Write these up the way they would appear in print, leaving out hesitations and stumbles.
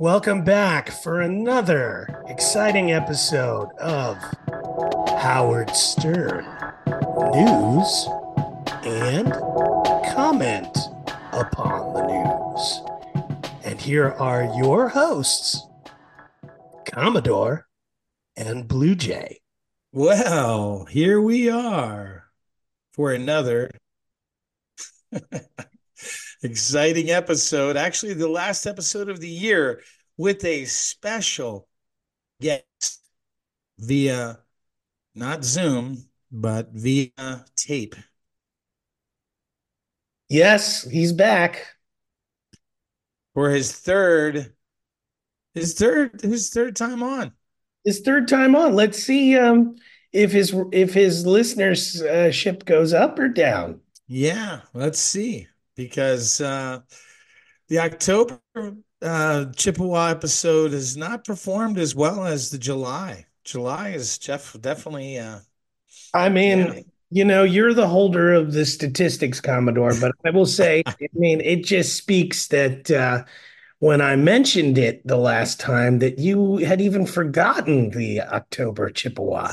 Welcome back for another exciting episode of Howard Stern News and Comment Upon the News. And here are your hosts, Commodore and Blue Jay. Well, here we are for another exciting episode, actually the last episode of the year, with a special guest via, not Zoom, but via tape. Yes, he's back for his third time on. Let's see if his listenership goes up or down. Yeah, let's see. Because the October Chippewa episode has not performed as well as the July. July is definitely. You know, you're the holder of the statistics, Commodore, but I will say, it just speaks that when I mentioned it the last time, that you had even forgotten the October Chippewa.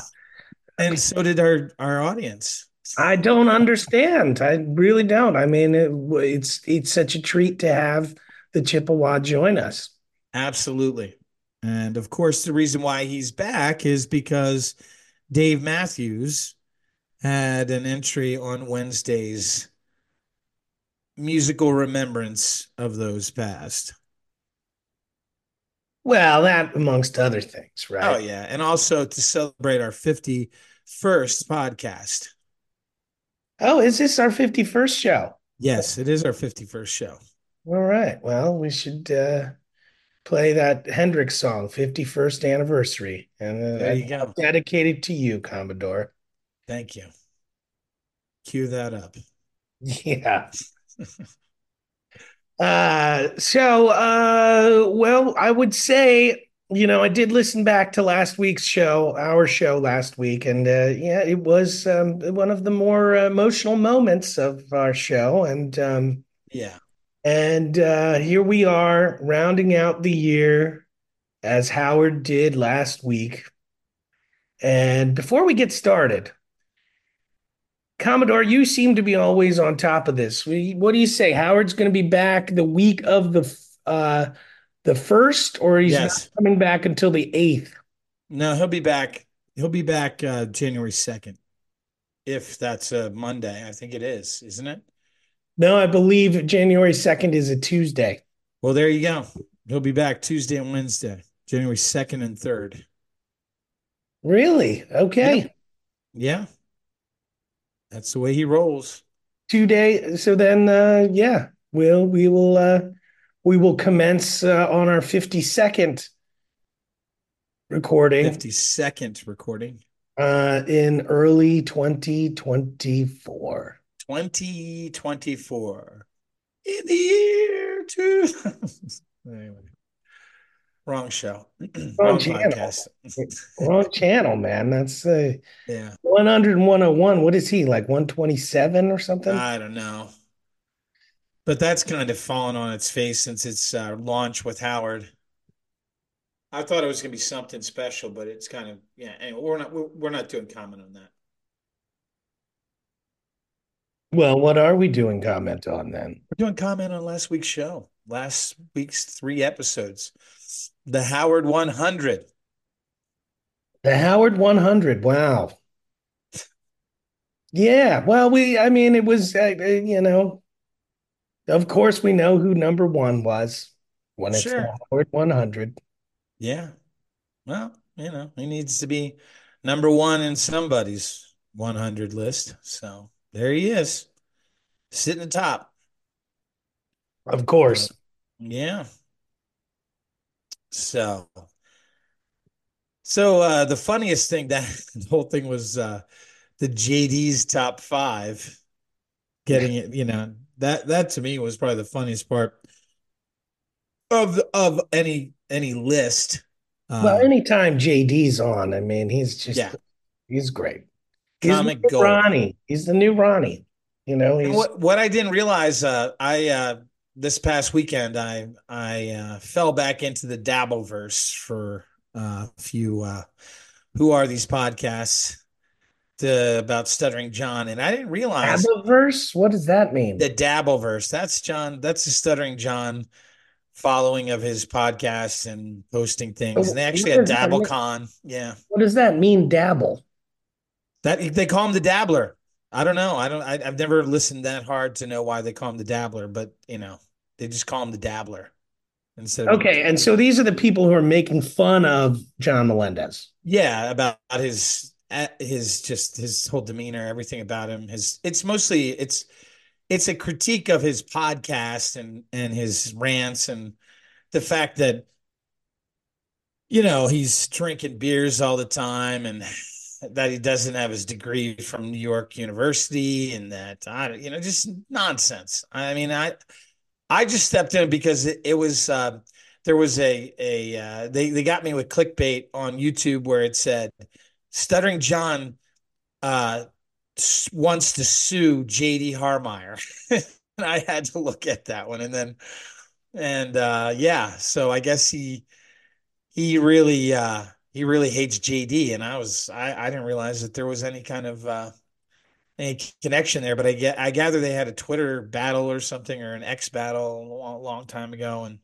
And so did our audience. I don't understand. I really don't. It's such a treat to have the Chippewa join us. Absolutely. And of course, the reason why he's back is because Dave Matthews had an entry on Wednesday's musical remembrance of those past. Well, that amongst other things, right? Oh, yeah. And also to celebrate our 51st podcast. Oh, is this our 51st show? Yes, it is our 51st show. All right. Well, we should play that Hendrix song, 51st Anniversary. And there you go. Dedicated to you, Commodore. Thank you. Cue that up. Yeah. So, I would say, I did listen back to our show last week, and it was one of the more emotional moments of our show. And here we are rounding out the year as Howard did last week. And before we get started, Commodore, you seem to be always on top of this. What do you say? Howard's going to be back the week of the first, or he's not coming back until the 8th? No, he'll be back. He'll be back January 2nd, if that's a Monday. I think it is, isn't it? No, I believe January 2nd is a Tuesday. Well, there you go. He'll be back Tuesday and Wednesday, January 2nd and 3rd. Really? Okay. Yeah. That's the way he rolls. 2 days. So then, we will commence on our 52nd recording. In early 2024. 2024. In the year two. Anyway. Wrong show. Wrong channel. Wrong channel, man. That's 100 and 101. What is he, like 127 or something? I don't know. But that's kind of fallen on its face since its launch with Howard. I thought it was going to be something special, but it's kind of Anyway, we're not doing comment on that. Well, what are we doing comment on then? We're doing comment on last week's show, last week's 3 episodes, the Howard 100. The Howard 100. Wow. Yeah. Well, it was . Of course, we know who number one was when it's Howard 100. Yeah. Well, he needs to be number one in somebody's 100 list. So there he is, sitting at the top. Of course. Yeah. So the funniest thing, that the whole thing was the JD's top 5 getting it, That to me was probably the funniest part of any list. Well, anytime JD's on, he's just he's great. He's comic gold. Ronnie. He's the new Ronnie. What I didn't realize, I this past weekend, I fell back into the Dabbleverse for a few Who Are These podcasts about Stuttering John, and I didn't realize Dabbleverse. What does that mean? The Dabbleverse. That's John. That's the Stuttering John following of his podcasts and posting things. And they actually had DabbleCon. Yeah. What does that mean? Dabble. That they call him the Dabbler. I don't know. I've never listened that hard to know why they call him the Dabbler, but you know, they just call him the Dabbler instead. Okay. And so these are the people who are making fun of John Melendez. Yeah. About his whole demeanor, everything about him. It's a critique of his podcast and his rants and the fact that, you know, he's drinking beers all the time and that he doesn't have his degree from New York University and that, you know, just nonsense. I mean, I just stepped in because it was there was they got me with clickbait on YouTube where it said Stuttering John wants to sue JD Harmeyer. And I had to look at that one. So I guess he really hates JD, and I didn't realize that there was any kind of any connection there, but I gather they had a Twitter battle or something, or an X battle a long time ago, and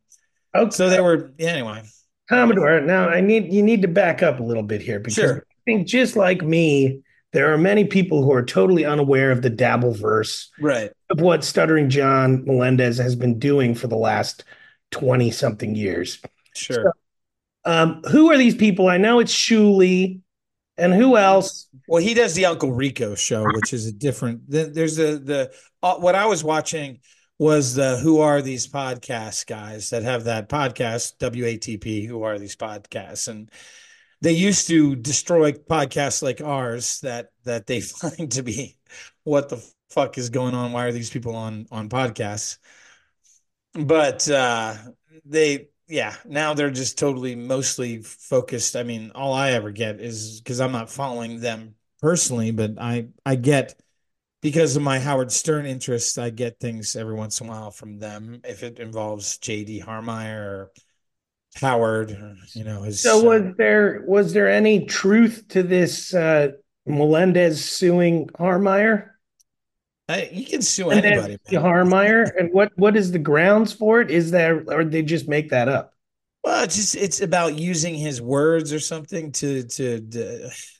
so they were anyway. Commodore, now you need to back up a little bit here, because sure. I think just like me, there are many people who are totally unaware of the Dabbleverse, right? Of what Stuttering John Melendez has been doing for the last 20 something years. Sure. So, who are these people? I know it's Shuley, and who else? Well, he does the Uncle Rico show, which is a different. There's what I was watching was the Who Are These podcasts guys that have that podcast WATP. Who Are These podcasts? And they used to destroy podcasts like ours that they find to be what the fuck is going on? Why are these people on podcasts? But now they're just totally mostly focused. I mean, all I ever get is, because I'm not following them personally, but I get, because of my Howard Stern interest, I get things every once in a while from them if it involves JD Harmeyer or Howard, or, you know. So was there any truth to this Melendez suing Harmeyer? You can sue anybody, man. Harmeyer, and what is the grounds for it? Is there, or they just make that up? Well, it's about using his words or something to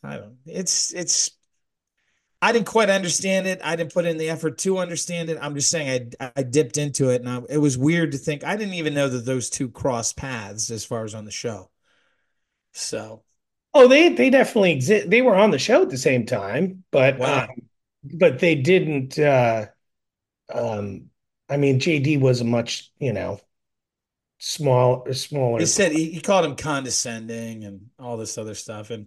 I don't. It's I didn't quite understand it. I didn't put in the effort to understand it. I'm just saying I dipped into it, and it was weird to think. I didn't even know that those two crossed paths as far as on the show. So, they definitely exist. They were on the show at the same time, but wow. But they didn't. I mean, JD was a much, you know, smaller. He said he called him condescending and all this other stuff, and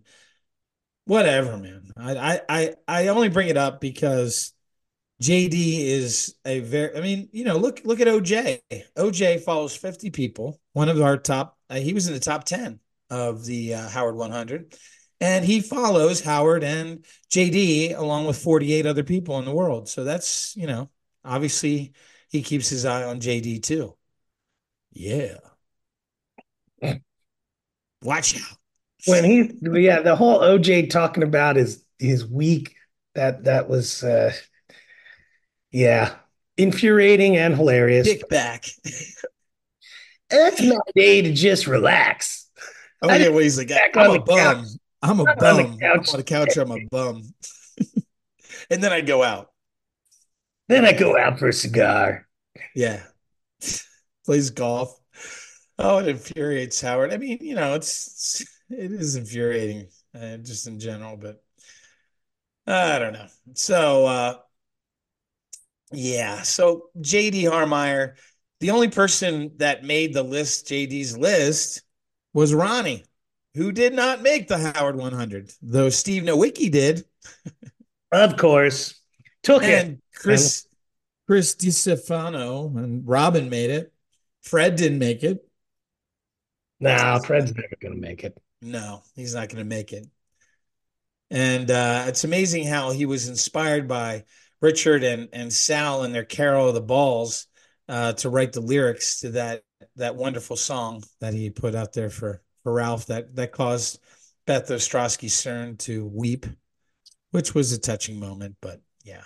whatever, man. I only bring it up because JD is a very. I mean, you know, look at OJ. OJ follows 50 people. One of our top. He was in the top 10 of the Howard 100. And he follows Howard and JD along with 48 other people in the world. So that's, you know, obviously he keeps his eye on JD too. Yeah. Watch out. The whole OJ talking about his week, that was, infuriating and hilarious. Kick back. That's my day to just relax. Oh, yeah, well, he's like, I'm a bum. Couch. I'm a bum. I'm on the couch. I'm a bum. And then I go out. Then I go out for a cigar. Yeah. Plays golf. Oh, it infuriates Howard. I mean, you know, it is infuriating just in general, but I don't know. So, So JD Harmeyer, the only person that made the list, JD's list, was Ronnie, who did not make the Howard 100, though Steve Nowicki did. Of course. Took it. And Chris DiStefano and Robin made it. Fred didn't make it. No, Fred's never going to make it. No, he's not going to make it. And it's amazing how he was inspired by Richard and Sal and their Carol of the Balls to write the lyrics to that wonderful song that he put out there for Ralph that caused Beth Ostrowski Stern to weep, which was a touching moment, but yeah.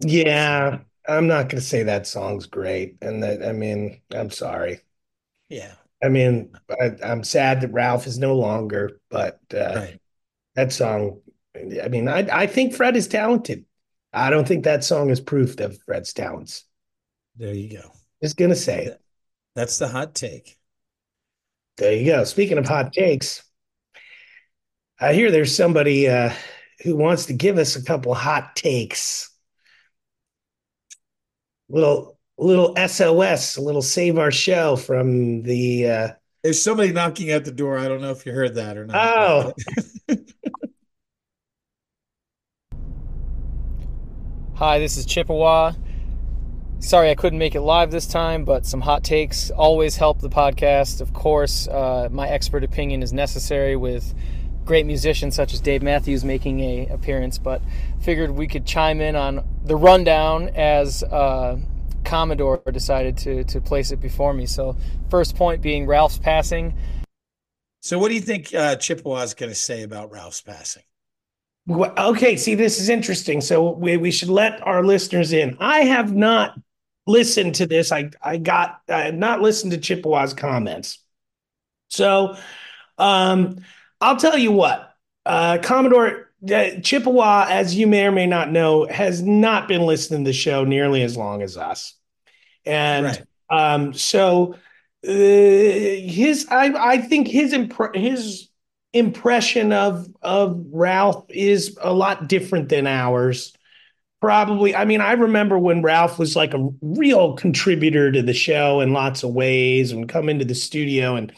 Yeah, I'm not going to say that song's great. And that, I mean, I'm sorry. Yeah. I mean, I'm sad that Ralph is no longer, but right. That song, I mean, I think Fred is talented. I don't think that song is proof of Fred's talents. There you go. Just going to say it. That's the hot take. There you go. Speaking of hot takes, I hear there's somebody who wants to give us a couple hot takes. Little SOS, a little save our show from the. There's somebody knocking at the door. I don't know if you heard that or not. Oh. Hi, this is Chippewa. Sorry I couldn't make it live this time, but some hot takes always help the podcast. Of course, my expert opinion is necessary with great musicians such as Dave Matthews making an appearance, but figured we could chime in on the rundown as Commodore decided to place it before me. So first point being Ralph's passing. So what do you think Chippewa is going to say about Ralph's passing? Well, okay, see, this is interesting. So we should let our listeners in. I have not listened to this. I have not listened to Chippewa's comments. So I'll tell you what, Commodore Chippewa, as you may or may not know, has not been listening to the show nearly as long as us. And right. So I think his impression of Ralph is a lot different than ours. Probably. I mean, I remember when Ralph was like a real contributor to the show in lots of ways and come into the studio. And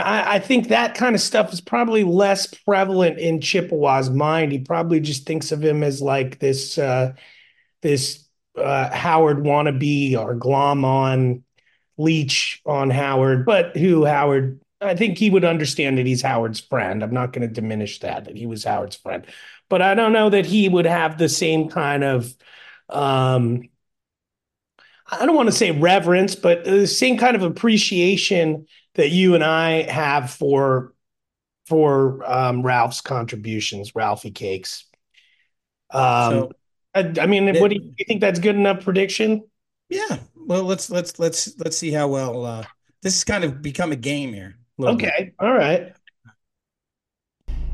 I think that kind of stuff is probably less prevalent in Chippewa's mind. He probably just thinks of him as like this, this Howard wannabe or glom on leech on Howard, but who Howard, I think he would understand that he's Howard's friend. I'm not going to diminish that he was Howard's friend, but I don't know that he would have the same kind of, I don't want to say reverence, but the same kind of appreciation that you and I have for Ralph's contributions, Ralphie Cakes. What do you think? That's good enough prediction? Yeah. Well, let's see how well this has kind of become a game here. Okay. All right.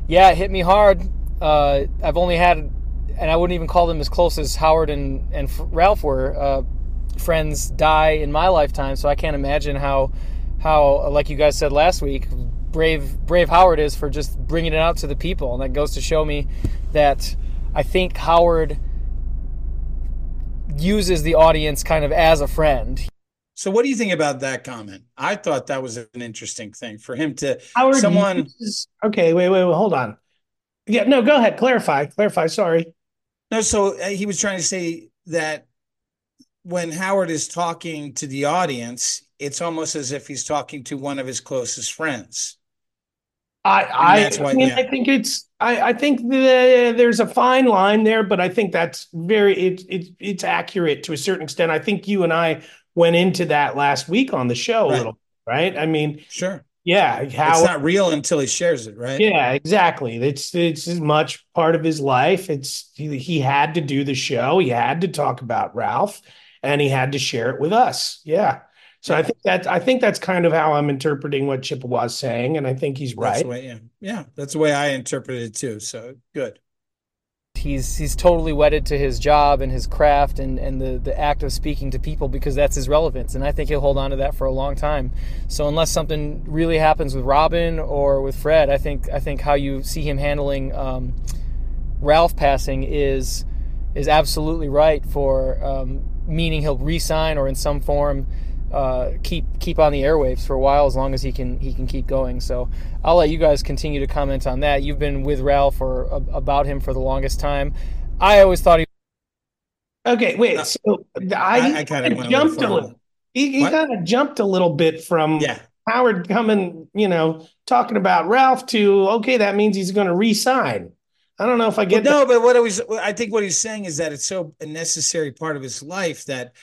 Yeah, it hit me hard. I've only had, and I wouldn't even call them as close as Howard and Ralph were. Friends die in my lifetime, so I can't imagine how like you guys said last week, brave Howard is for just bringing it out to the people. And that goes to show me that I think Howard uses the audience kind of as a friend. So what do you think about that comment? I thought that was an interesting thing for him to Howard someone. Okay, wait, hold on. Yeah, no, go ahead. Clarify. Sorry. No, so he was trying to say that when Howard is talking to the audience, it's almost as if he's talking to one of his closest friends. I think it's. I think there's a fine line there, but I think that's very. It's accurate to a certain extent. I think you and I went into that last week on the show a little, right? I mean, sure, yeah. Howard, it's not real until he shares it, right? Yeah, exactly. It's as much part of his life. It's he had to do the show. He had to talk about Ralph, and he had to share it with us. Yeah. So I think that's kind of how I'm interpreting what Chippewa's saying, and I think he's right. That's the way, yeah, that's the way I interpret it too. So good. He's totally wedded to his job and his craft and the act of speaking to people because that's his relevance, and I think he'll hold on to that for a long time. So unless something really happens with Robin or with Fred, I think how you see him handling Ralph passing is absolutely right for meaning he'll re-sign or in some form. Keep on the airwaves for a while as long as he can keep going. So I'll let you guys continue to comment on that. You've been with Ralph or about him for the longest time. I always thought he. Okay, wait. So I kind of jumped a little. He kind of jumped a little bit from Howard coming, talking about Ralph to okay, that means he's going to re-sign. I don't know if I get that. No, but what I think what he's saying is that it's so a necessary part of his life that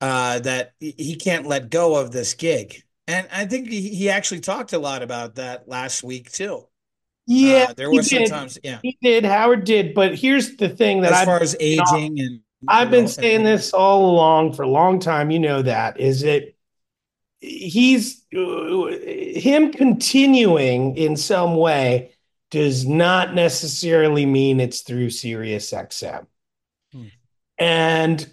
that he can't let go of this gig. And I think he actually talked a lot about that last week, too. Yeah, there was sometimes. Yeah, he did. Howard did. But here's the thing that as far as aging and I've been saying this all along for a long time. You know, that is it. He's him continuing in some way does not necessarily mean it's through Sirius XM. And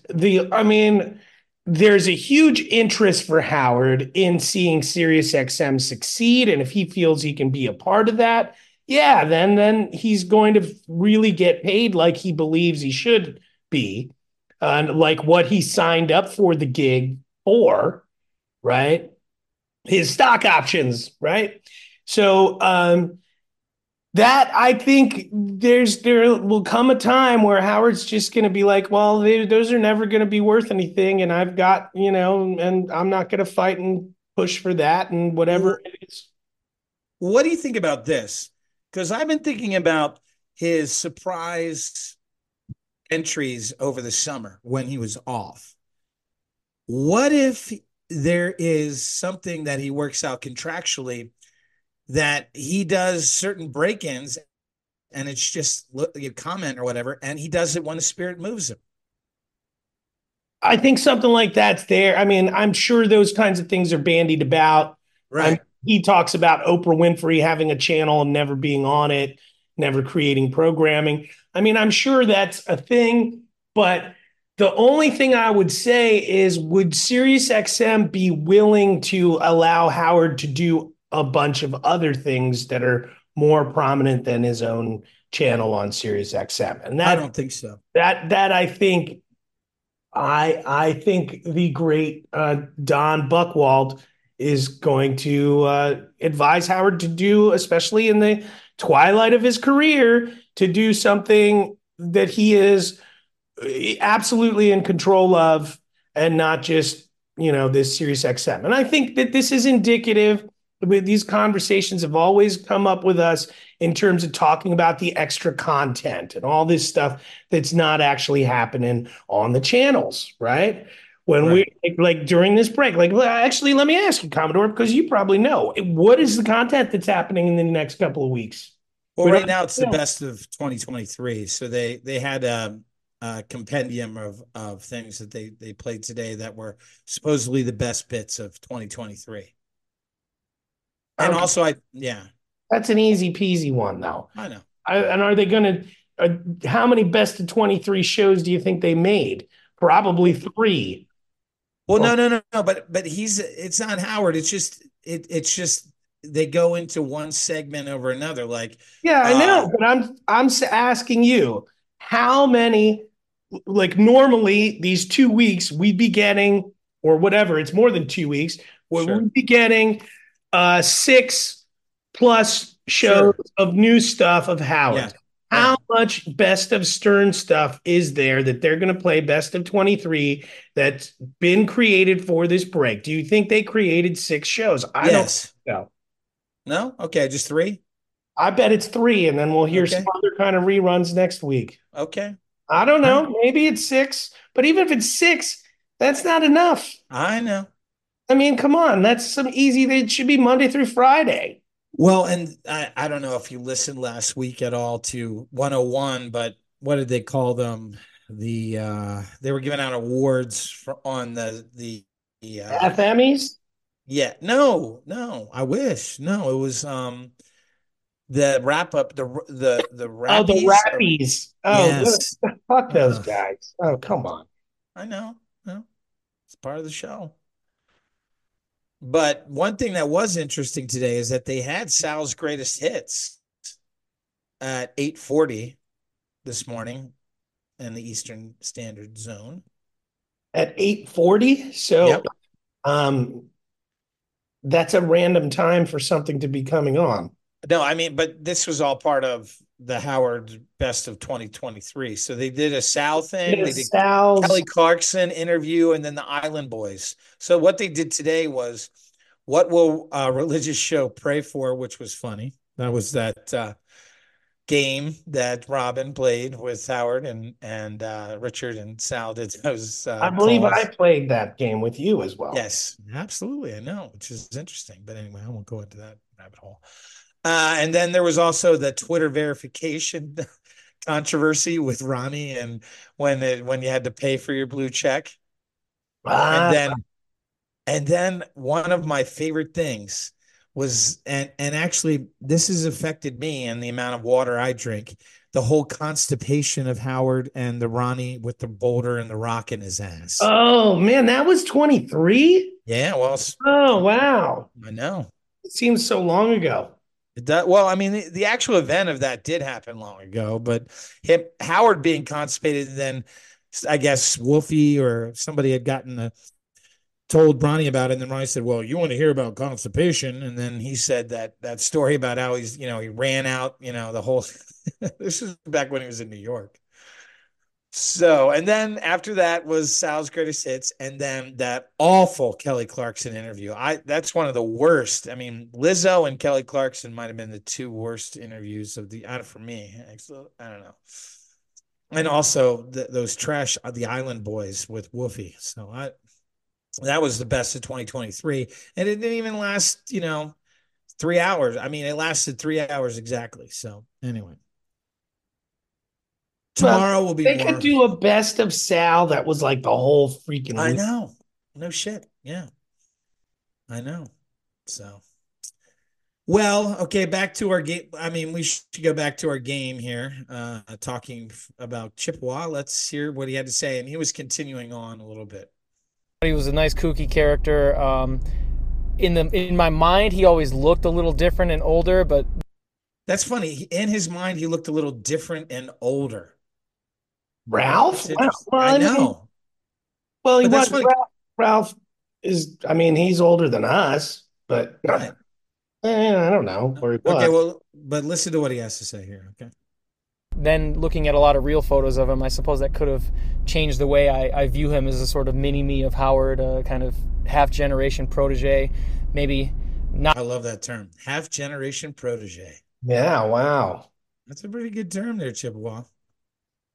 I mean, there's a huge interest for Howard in seeing Sirius XM succeed. And if he feels he can be a part of that, yeah, then he's going to really get paid like he believes he should be, like what he signed up for the gig for, right? His stock options, right? So that I think there will come a time where Howard's just going to be like, well, those are never going to be worth anything, and I've got, you know, and I'm not going to fight and push for that and whatever it is. What do you think about this? Because I've been thinking about his surprise entries over the summer when he was off. What if there is something that he works out contractually that he does certain break-ins and it's just a comment or whatever, and he does it when the spirit moves him? I think something like that's there. I mean, I'm sure those kinds of things are bandied about. Right. He talks about Oprah Winfrey having a channel and never being on it, never creating programming. I mean, I'm sure that's a thing, but the only thing I would say is, would Sirius XM be willing to allow Howard to do a bunch of other things that are more prominent than his own channel on Sirius XM? And that, I don't think so. That I think the great Don Buchwald is going to advise Howard to do, especially in the twilight of his career, to do something that he is absolutely in control of and not just, you know, this Sirius XM. And I think that this is indicative. These conversations have always come up with us in terms of talking about the extra content and all this stuff that's not actually happening on the channels, right? When we like during this break, like, well, actually, let me ask you, Commodore, because you probably know, what is the content that's happening in the next couple of weeks? Well, right now it's the best of 2023. So they had a compendium of things that they played today that were supposedly the best bits of 2023. And also, that's an easy peasy one, though. I know. And are they going to? How many best of 23 shows do you think they made? Probably 3. Well, no. But it's not Howard. It's just it's just they go into one segment over another. Like, yeah, I know. But I'm asking you, how many? Like, normally these 2 weeks we'd be getting, or whatever. It's more than 2 weeks. We'd be getting 6 plus shows of new stuff of Howard. Yeah. How much best of Stern stuff is there that they're going to play best of 23 that's been created for this break? Do you think they created 6 shows? I don't know. No? Okay, just 3? I bet it's 3, and then we'll hear some other kind of reruns next week. Okay. I don't know. Maybe it's 6, but even if it's 6, that's not enough. I know. I mean, come on. That's some easy. It should be Monday through Friday. Well, and I don't know if you listened last week at all to 101, but what did they call them? The they were giving out awards on the FMEs. Yeah, no, I wish. No, it was the wrap up, the Rappies. Oh, the Rappies. Oh, yes. Fuck those guys. Oh, come on. I know. No, it's part of the show. But one thing that was interesting today is that they had Sal's greatest hits at 8:40 this morning in the Eastern Standard Zone. At 8:40? So that's a random time for something to be coming on. No, I mean, but this was all part of the Howard Best of 2023. So they did a Sal thing. They did Kelly Clarkson interview, and then the Island Boys. So what they did today was, what will a religious show pray for? Which was funny. That was that game that Robin played with Howard and Richard and Sal did those. I believe calls. I played that game with you as well. Yes, absolutely. I know, which is interesting. But anyway, I won't go into that rabbit hole. And then there was also the Twitter verification controversy with Ronnie, and when you had to pay for your blue check. And then one of my favorite things was, and actually this has affected me and the amount of water I drink, the whole constipation of Howard and the Ronnie with the boulder and the rock in his ass. Oh man, that was 23? Yeah, well. Oh wow. I know. It seems so long ago. It does, well, I mean, the actual event of that did happen long ago, but Howard being constipated, then I guess Wolfie or somebody had told Ronnie about it, and then Ronnie said, well, you want to hear about constipation? And then he said that story about how he's, you know, he ran out, you know, the whole this is back when he was in New York. So, and then after that was Sal's greatest hits, and then that awful Kelly Clarkson interview. That's one of the worst. I mean, Lizzo and Kelly Clarkson might have been the two worst interviews of the for me. I don't know. And also those trash the Island Boys with Wolfie. So that was the best of 2023. And it didn't even last, you know, 3 hours. I mean, it lasted 3 hours exactly. So anyway. Tomorrow will be They could do a best of Sal that was like the whole freaking I know. No shit. Yeah. I know. So. Well, okay, back to our game. I mean, we should go back to our game here, talking about Chippewa. Let's hear what he had to say. And he was continuing on a little bit. He was a nice kooky character. In my mind, he always looked a little different and older, but that's funny. In his mind, he looked a little different and older. Ralph? Wow. Well, I know. Well, he was Ralph is, I mean, he's older than us, but right. I don't know where he was. Okay, well, but listen to what he has to say here, okay? Then looking at a lot of real photos of him, I suppose that could have changed the way I view him as a sort of mini-me of Howard, a kind of half-generation protege, maybe not. I love that term, half-generation protege. Yeah, wow. That's a pretty good term there, Chippewa.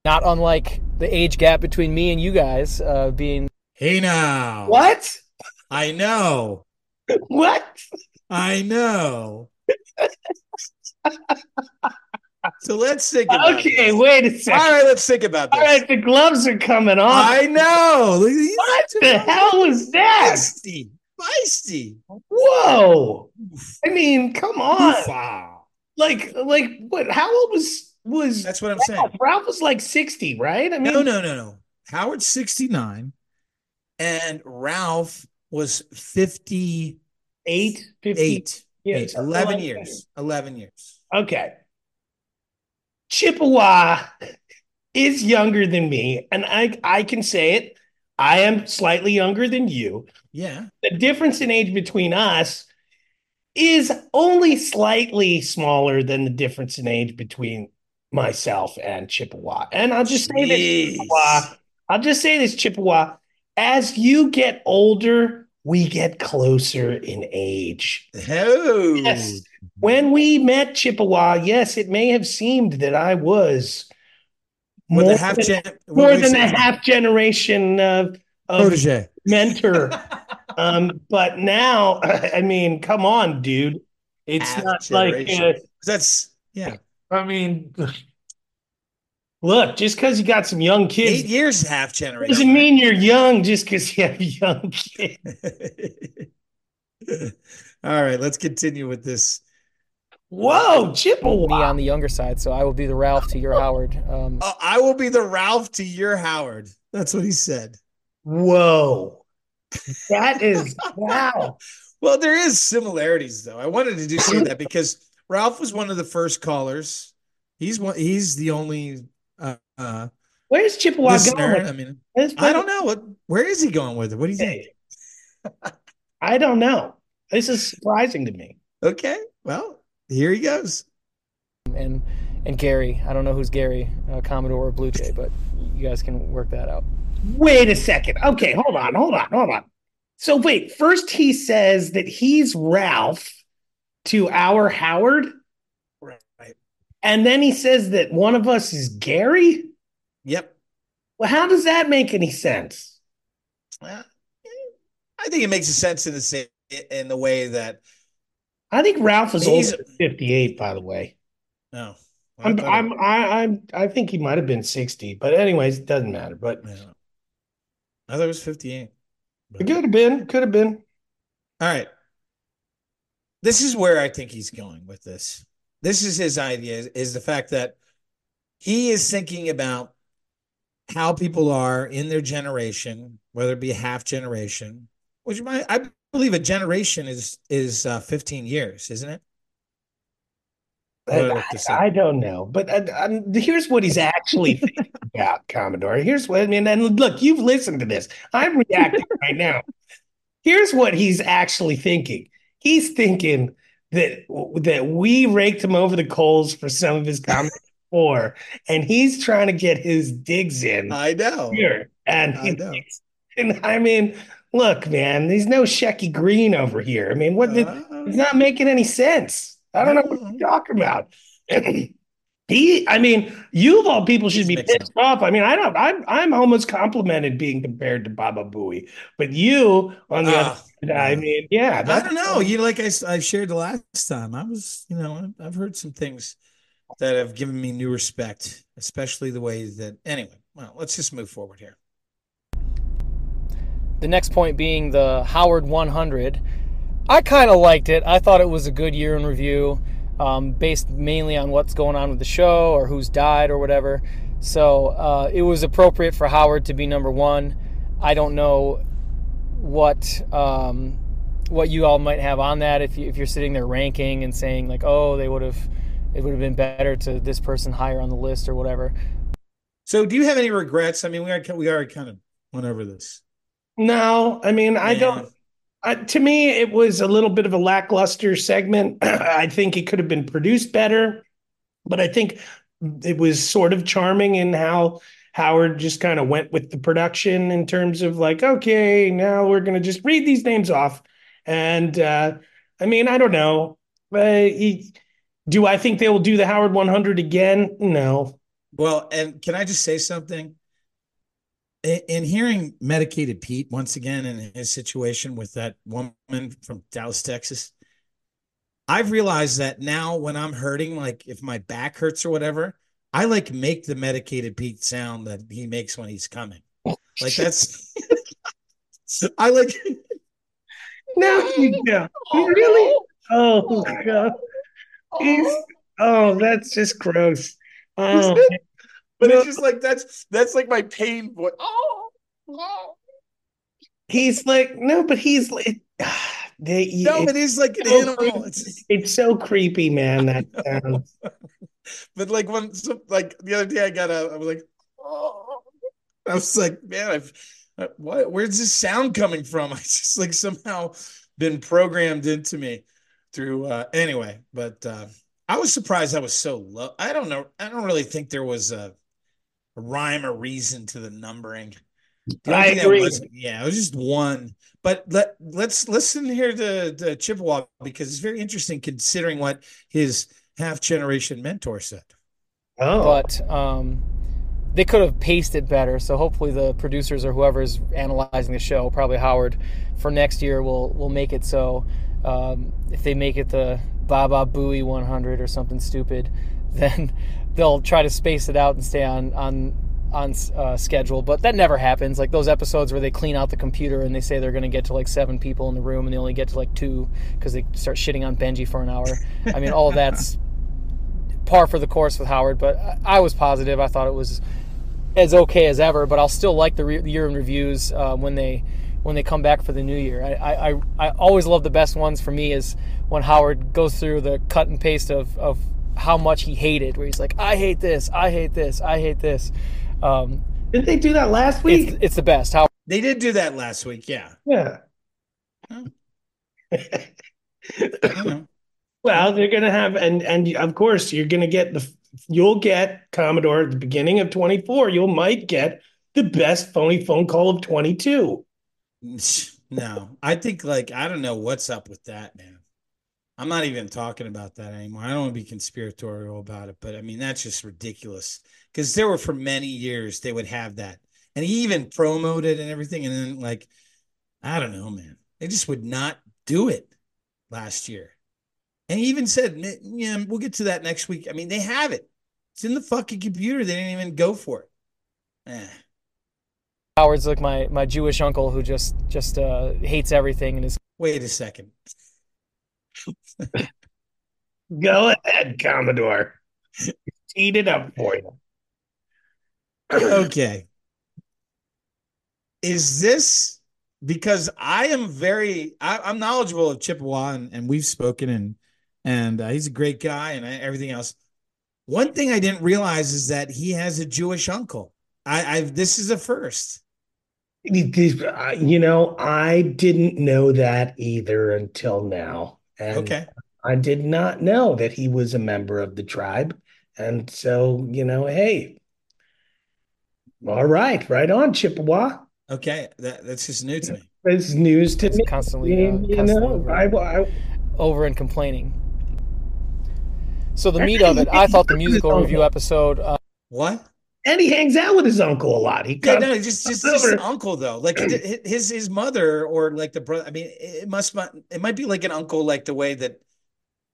Not unlike the age gap between me and you guys being... Hey, now. What? I know. What? I know. So let's think about it. Okay, wait a second. All right, let's think about this. All right, the gloves are coming off. I know. What the hell was that? Feisty. Whoa. I mean, come on. Wow. Like what? How old was That's what I'm saying. Ralph was like 60, right? I mean, no. Howard's 69, and Ralph was 58. Yeah, 11 years. Okay. Chippewa is younger than me, and I can say it. I am slightly younger than you. Yeah. The difference in age between us is only slightly smaller than the difference in age between myself and Chippewa. And I'll just say this, Chippewa, as you get older, we get closer in age. Oh. Yes. When we met Chippewa, yes, it may have seemed that I was more than a half generation of protege mentor. But now, I mean, come on, dude. It's half not generation. Like that's yeah. I mean, look, just because you got some young kids, 8 years half generation doesn't mean you're young just because you have young kids. All right, let's continue with this. Whoa, Chippewa! Me on the younger side, so I will be the Ralph to your Howard. I will be the Ralph to your Howard. That's what he said. Whoa, that is wow. Well, there is similarities though. I wanted to do say that because Ralph was one of the first callers. He's the only. Where's Chippewa going? I mean, I don't know where is he going with it. What do you think? I don't know. This is surprising to me. Okay. Well, here he goes. And Gary. I don't know who's Gary, Commodore or Blue Jay, but you guys can work that out. Wait a second. Okay, hold on. So wait, first he says that he's Ralph to our Howard. Right. And then he says that one of us is Gary? Yep. Well, how does that make any sense? Well, I think it makes sense in the way that I think Ralph is older than 58, by the way. No. Well, I think he might have been 60, but anyways, it doesn't matter. But yeah. I thought it was 58. But... It could have been. All right. This is where I think he's going with this. This is his idea, is the fact that he is thinking about how people are in their generation, whether it be a half generation, which I believe a generation is 15 years, isn't it? I don't know, but here's what he's actually thinking about, Commodore. Here's what I mean, and look, you've listened to this. I'm reacting right now. Here's what he's actually thinking. He's thinking that we raked him over the coals for some of his comments before, and he's trying to get his digs in. I know. Here, and I know. And I mean, look, man, there's no Shecky Green over here. I mean, it's not making any sense. I don't know what you're talking about. You of all people should be pissed off. I mean, I'm almost complimented being compared to Baba Booey, but you on the other hand, I mean, yeah, I don't know. You like I shared the last time. I was, I've heard some things that have given me new respect, especially the way that. Anyway, well, let's just move forward here. The next point being the Howard 100. I kind of liked it. I thought it was a good year in review. Based mainly on what's going on with the show or who's died or whatever. So it was appropriate for Howard to be number one. I don't know what you all might have on that if you're sitting there ranking and saying like, oh, it would have been better to this person higher on the list or whatever. So do you have any regrets? I mean, we already kind of went over this. No, I mean, I don't. To me, it was a little bit of a lackluster segment. I think it could have been produced better, but I think it was sort of charming in how Howard just kind of went with the production in terms of like, okay, now we're going to just read these names off. And I mean, I don't know. Do I think they will do the Howard 100 again? No. Well, and can I just say something? In hearing Medicated Pete once again in his situation with that woman from Dallas, Texas, I've realized that now when I'm hurting, like if my back hurts or whatever, I like make the Medicated Pete sound that he makes when he's coming. Like that's, I like. No, you don't. You really? Oh, God. Oh, that's just gross. Oh. But it's just like that's like my pain voice. Oh, wow. He's like no, but he's like it is like an animal. It's so creepy, man. That sounds. But like the other day, I was like, oh, I was like, man, where's this sound coming from? I just like somehow been programmed into me through anyway. But I was surprised I was so low. I don't know. I don't really think there was a rhyme or reason to the numbering. I agree. Yeah, it was just one. But let's listen here to Chippewa because it's very interesting considering what his half-generation mentor said. Oh. But they could have paced it better, so hopefully the producers or whoever's analyzing the show, probably Howard, for next year will make it so if they make it the Baba Booey 100 or something stupid, then they'll try to space it out and stay on schedule. But that never happens. Like those episodes where they clean out the computer and they say they're going to get to like 7 people in the room and they only get to like 2 because they start shitting on Benji for an hour. I mean, all of that's par for the course with Howard. But I was positive. I thought it was as okay as ever. But I'll still like the year in reviews when they come back for the new year. I always love the best ones for me is when Howard goes through the cut and paste of how much he hated, where he's like, I hate this, I hate this, I hate this. Did they do that last week? It's the best. They did do that last week, yeah. Yeah. Oh. Well, they're going to have, and of course, you're going to get you'll get Commodore at the beginning of 24, you might get the best phone call of 22. No, I think like I don't know what's up with that, man. I'm not even talking about that anymore. I don't want to be conspiratorial about it, but I mean, that's just ridiculous, because there were, for many years, they would have that. And he even promoted it and everything. And then, like, I don't know, man, they just would not do it last year. And he even said, yeah, we'll get to that next week. I mean, they have it. It's in the fucking computer. They didn't even go for it. Eh. Howard's like my Jewish uncle who just hates everything and is. Wait a second. Go ahead, Commodore. Eat it up for you. Okay. Is this because I'm knowledgeable of Chippewa and we've spoken and he's a great guy and everything else. One thing I didn't realize is that he has a Jewish uncle. This is a first. You know, I didn't know that either until now. And okay. I did not know that he was a member of the tribe. And so, you know, hey, all right, right on, Chippewa. Okay, that's just new to me. It's news to me. Constantly over and complaining. So the meat of it, I thought the musical review episode. What? And he hangs out with his uncle a lot. Just his uncle though. Like his mother or like the brother. I mean, it might be like an uncle, like the way that,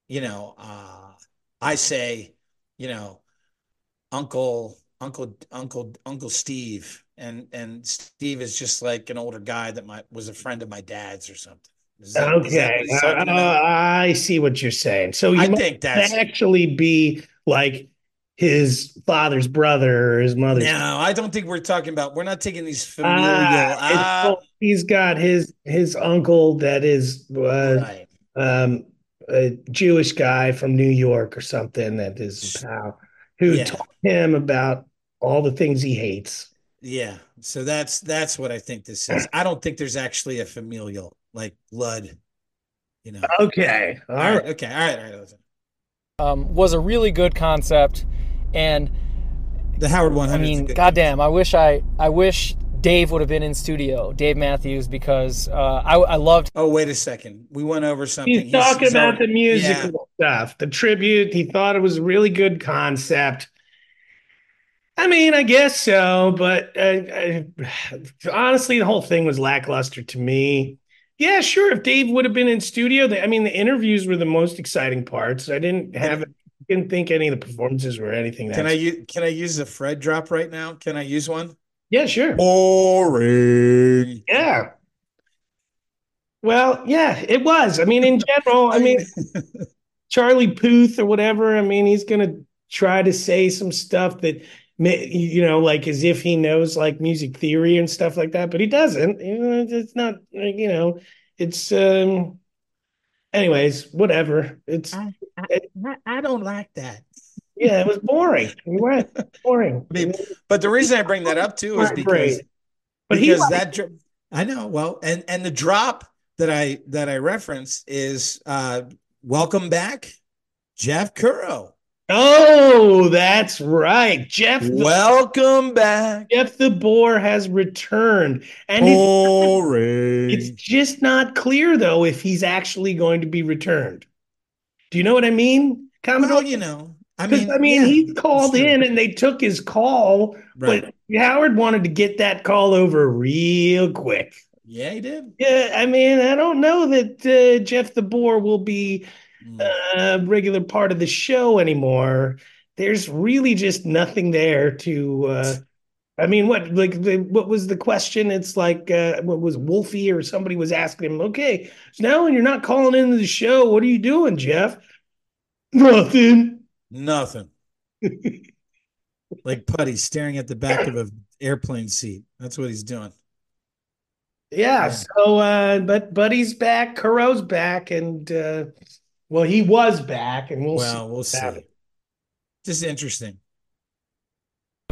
you know, I say, you know, Uncle Steve. And Steve is just like an older guy that was a friend of my dad's or something. I see what you're saying. So you think that actually be like his father's brother or his mother's. No, I don't think we're not taking these familial. He's got his uncle that is right. A Jewish guy from New York or something that is a pal who taught him about all the things he hates. Yeah, so that's what I think this is. I don't think there's actually a familial, like blood, you know. Okay. All right. Okay. All right. Listen. Was a really good concept, and the Howard 100. I mean, goddamn, I wish Dave would have been in studio, Dave Matthews, because I loved. Oh, wait a second, we went over something. He's talking about the musical stuff, the tribute. He thought it was a really good concept. I mean, I guess so, but honestly, the whole thing was lackluster to me. Yeah, sure. If Dave would have been in studio, the interviews were the most exciting parts. I didn't think any of the performances were anything. Can I use a Fred drop right now? Can I use one? Yeah, sure. Boring. Yeah. Well, yeah, it was. I mean, in general, Charlie Puth or whatever. I mean, he's gonna try to say some stuff that. You know, like as if he knows like music theory and stuff like that, but he doesn't. It's not, you know, it's anyways, whatever. It's I don't like that. Yeah, it was boring. Boring. I mean, but the reason I bring that up too is I know. Well, and the drop that I reference is welcome back, Jeff Curro. Oh, that's right. Welcome back. Jeff the Boar has returned. And it's just not clear, though, if he's actually going to be returned. Do you know what I mean, Commodore? Well, you know. I mean, he's called in and they took his call, right. But Howard wanted to get that call over real quick. Yeah, he did. Yeah, I mean, I don't know that Jeff the Boar will be regular part of the show anymore. There's really just nothing there to what was the question? It's like what was Wolfie or somebody was asking him, okay, so now when you're not calling into the show, what are you doing, Jeff? Nothing. Like Putty staring at the back of an airplane seat. That's what he's doing. Yeah, so but Buddy's back, Curro's back, and well, he was back, and we'll see. Just interesting.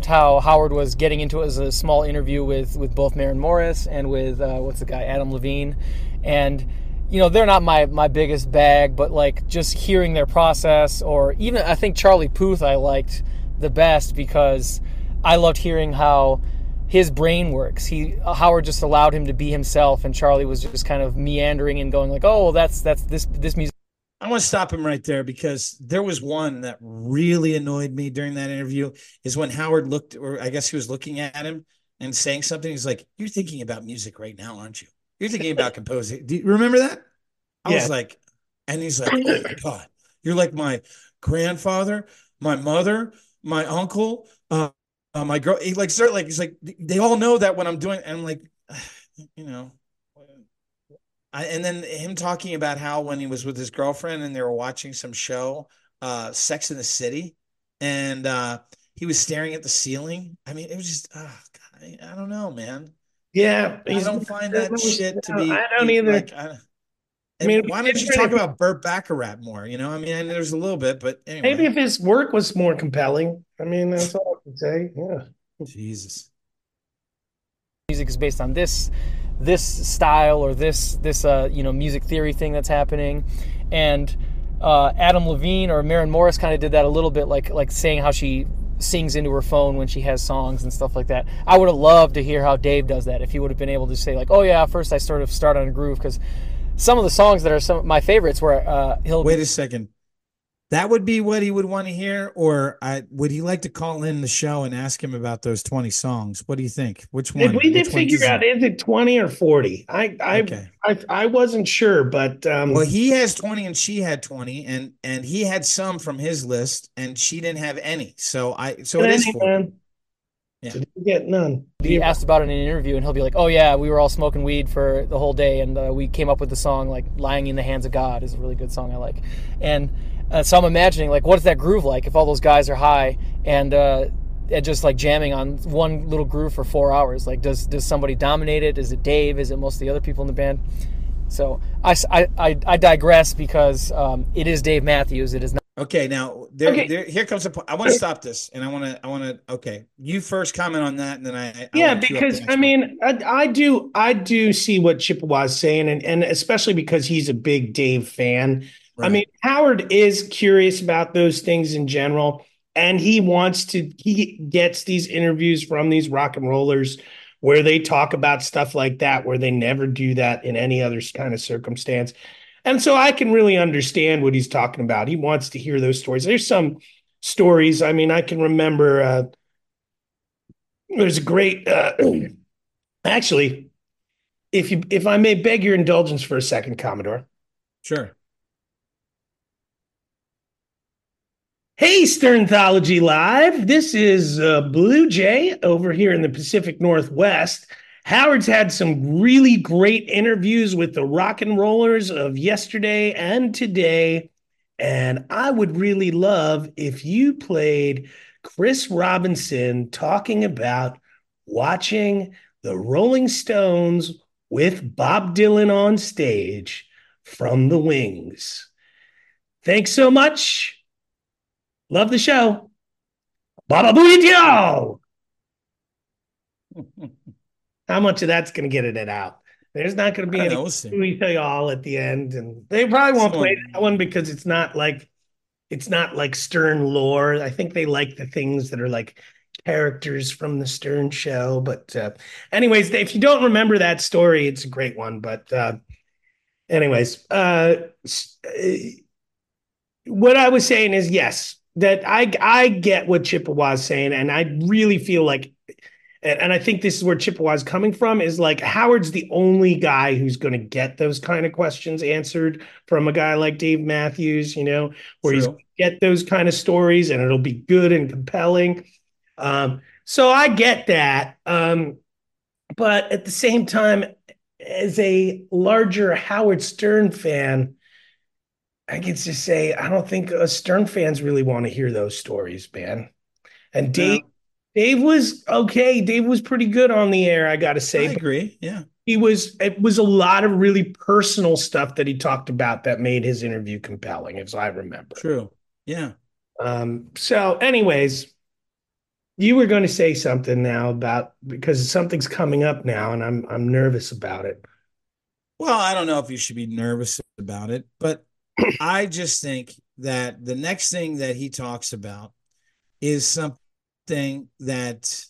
How Howard was getting into it as a small interview with both Maren Morris and with what's the guy, Adam Levine, and you know they're not my biggest bag, but like just hearing their process, or even I think Charlie Puth I liked the best because I loved hearing how his brain works. Howard just allowed him to be himself, and Charlie was just kind of meandering and going like, oh, that's this music. I want to stop him right there, because there was one that really annoyed me during that interview, is when Howard looked, or I guess he was looking at him and saying something. He's like, "You're thinking about music right now, aren't you? You're thinking about composing." Do you remember that? I was like, and he's like, "Oh my God, you're like my grandfather, my mother, my uncle, my girl." He like, start like, he's like, they all know that when I'm doing, and I'm like, you know. And then him talking about how when he was with his girlfriend and they were watching some show, Sex in the City, and he was staring at the ceiling. I mean, it was just, oh, God, I don't know, man. Yeah. I don't find that shit to be. I don't either. Like, I mean, why don't you talk about Burt Bacharach more? You know, I mean, there's a little bit, but anyway. Maybe if his work was more compelling. I mean, that's all I can say. Yeah. Jesus. Music is based on this style, or this you know, music theory thing that's happening. And Adam Levine or Maren Morris kind of did that a little bit, like saying how she sings into her phone when she has songs and stuff like that. I would have loved to hear how Dave does that, if he would have been able to say, like, oh yeah, first I sort of start on a groove, because some of the songs that are some of my favorites were he'll wait a second. That would be what he would want to hear, or would he like to call in the show and ask him about those 20 songs? What do you think? Which one? We did figure out, is it 20 or 40? I wasn't sure, but well, he has 20 and she had 20, and he had some from his list, and she didn't have any. So it is 40. Yeah. So didn't get none. Be asked about it in an interview, and he'll be like, "Oh yeah, we were all smoking weed for the whole day, and we came up with the song, like, 'Lying in the Hands of God' is a really good song I like," and. So I'm imagining, like, what's that groove like if all those guys are high and just like jamming on one little groove for 4 hours? Like, does somebody dominate it? Is it Dave? Is it most of the other people in the band? So I digress, because it is Dave Matthews. It is not. Okay, now here comes a point. I want to stop this, and I want to. Okay, you first comment on that, and then I yeah, because I mean, I do see what Chippewa's saying, and especially because he's a big Dave fan. Right. I mean, Howard is curious about those things in general, and he gets these interviews from these rock and rollers where they talk about stuff like that, where they never do that in any other kind of circumstance. And so I can really understand what he's talking about. He wants to hear those stories. There's some stories. I mean, I can remember there's a great actually, if I may beg your indulgence for a second, Commodore. Sure. Hey, Sternthology Live. This is Blue Jay over here in the Pacific Northwest. Howard's had some really great interviews with the rock and rollers of yesterday and today, and I would really love if you played Chris Robinson talking about watching the Rolling Stones with Bob Dylan on stage from the wings. Thanks so much. Love the show. Baba Booey. How much of that's going to get it out? There's not going to be any Booey to y'all at the end. And they probably won't play that one, because it's not like Stern lore. I think they like the things that are like characters from the Stern show. But anyways, if you don't remember that story, it's a great one. But what I was saying is, yes, that I get what Chippewa's saying, and I really feel like, and I think this is where Chippewa's coming from, is like, Howard's the only guy who's going to get those kind of questions answered from a guy like Dave Matthews, you know, where he's going to get those kind of stories, and it'll be good and compelling. So I get that. But at the same time, as a larger Howard Stern fan, I can just say, I don't think Stern fans really want to hear those stories, man. And Dave was okay. Dave was pretty good on the air, I got to say. I agree, yeah. It was a lot of really personal stuff that he talked about that made his interview compelling, as I remember. True, yeah. So anyways, you were going to say something now about, because something's coming up now, and I'm nervous about it. Well, I don't know if you should be nervous about it, but I just think that the next thing that he talks about is something that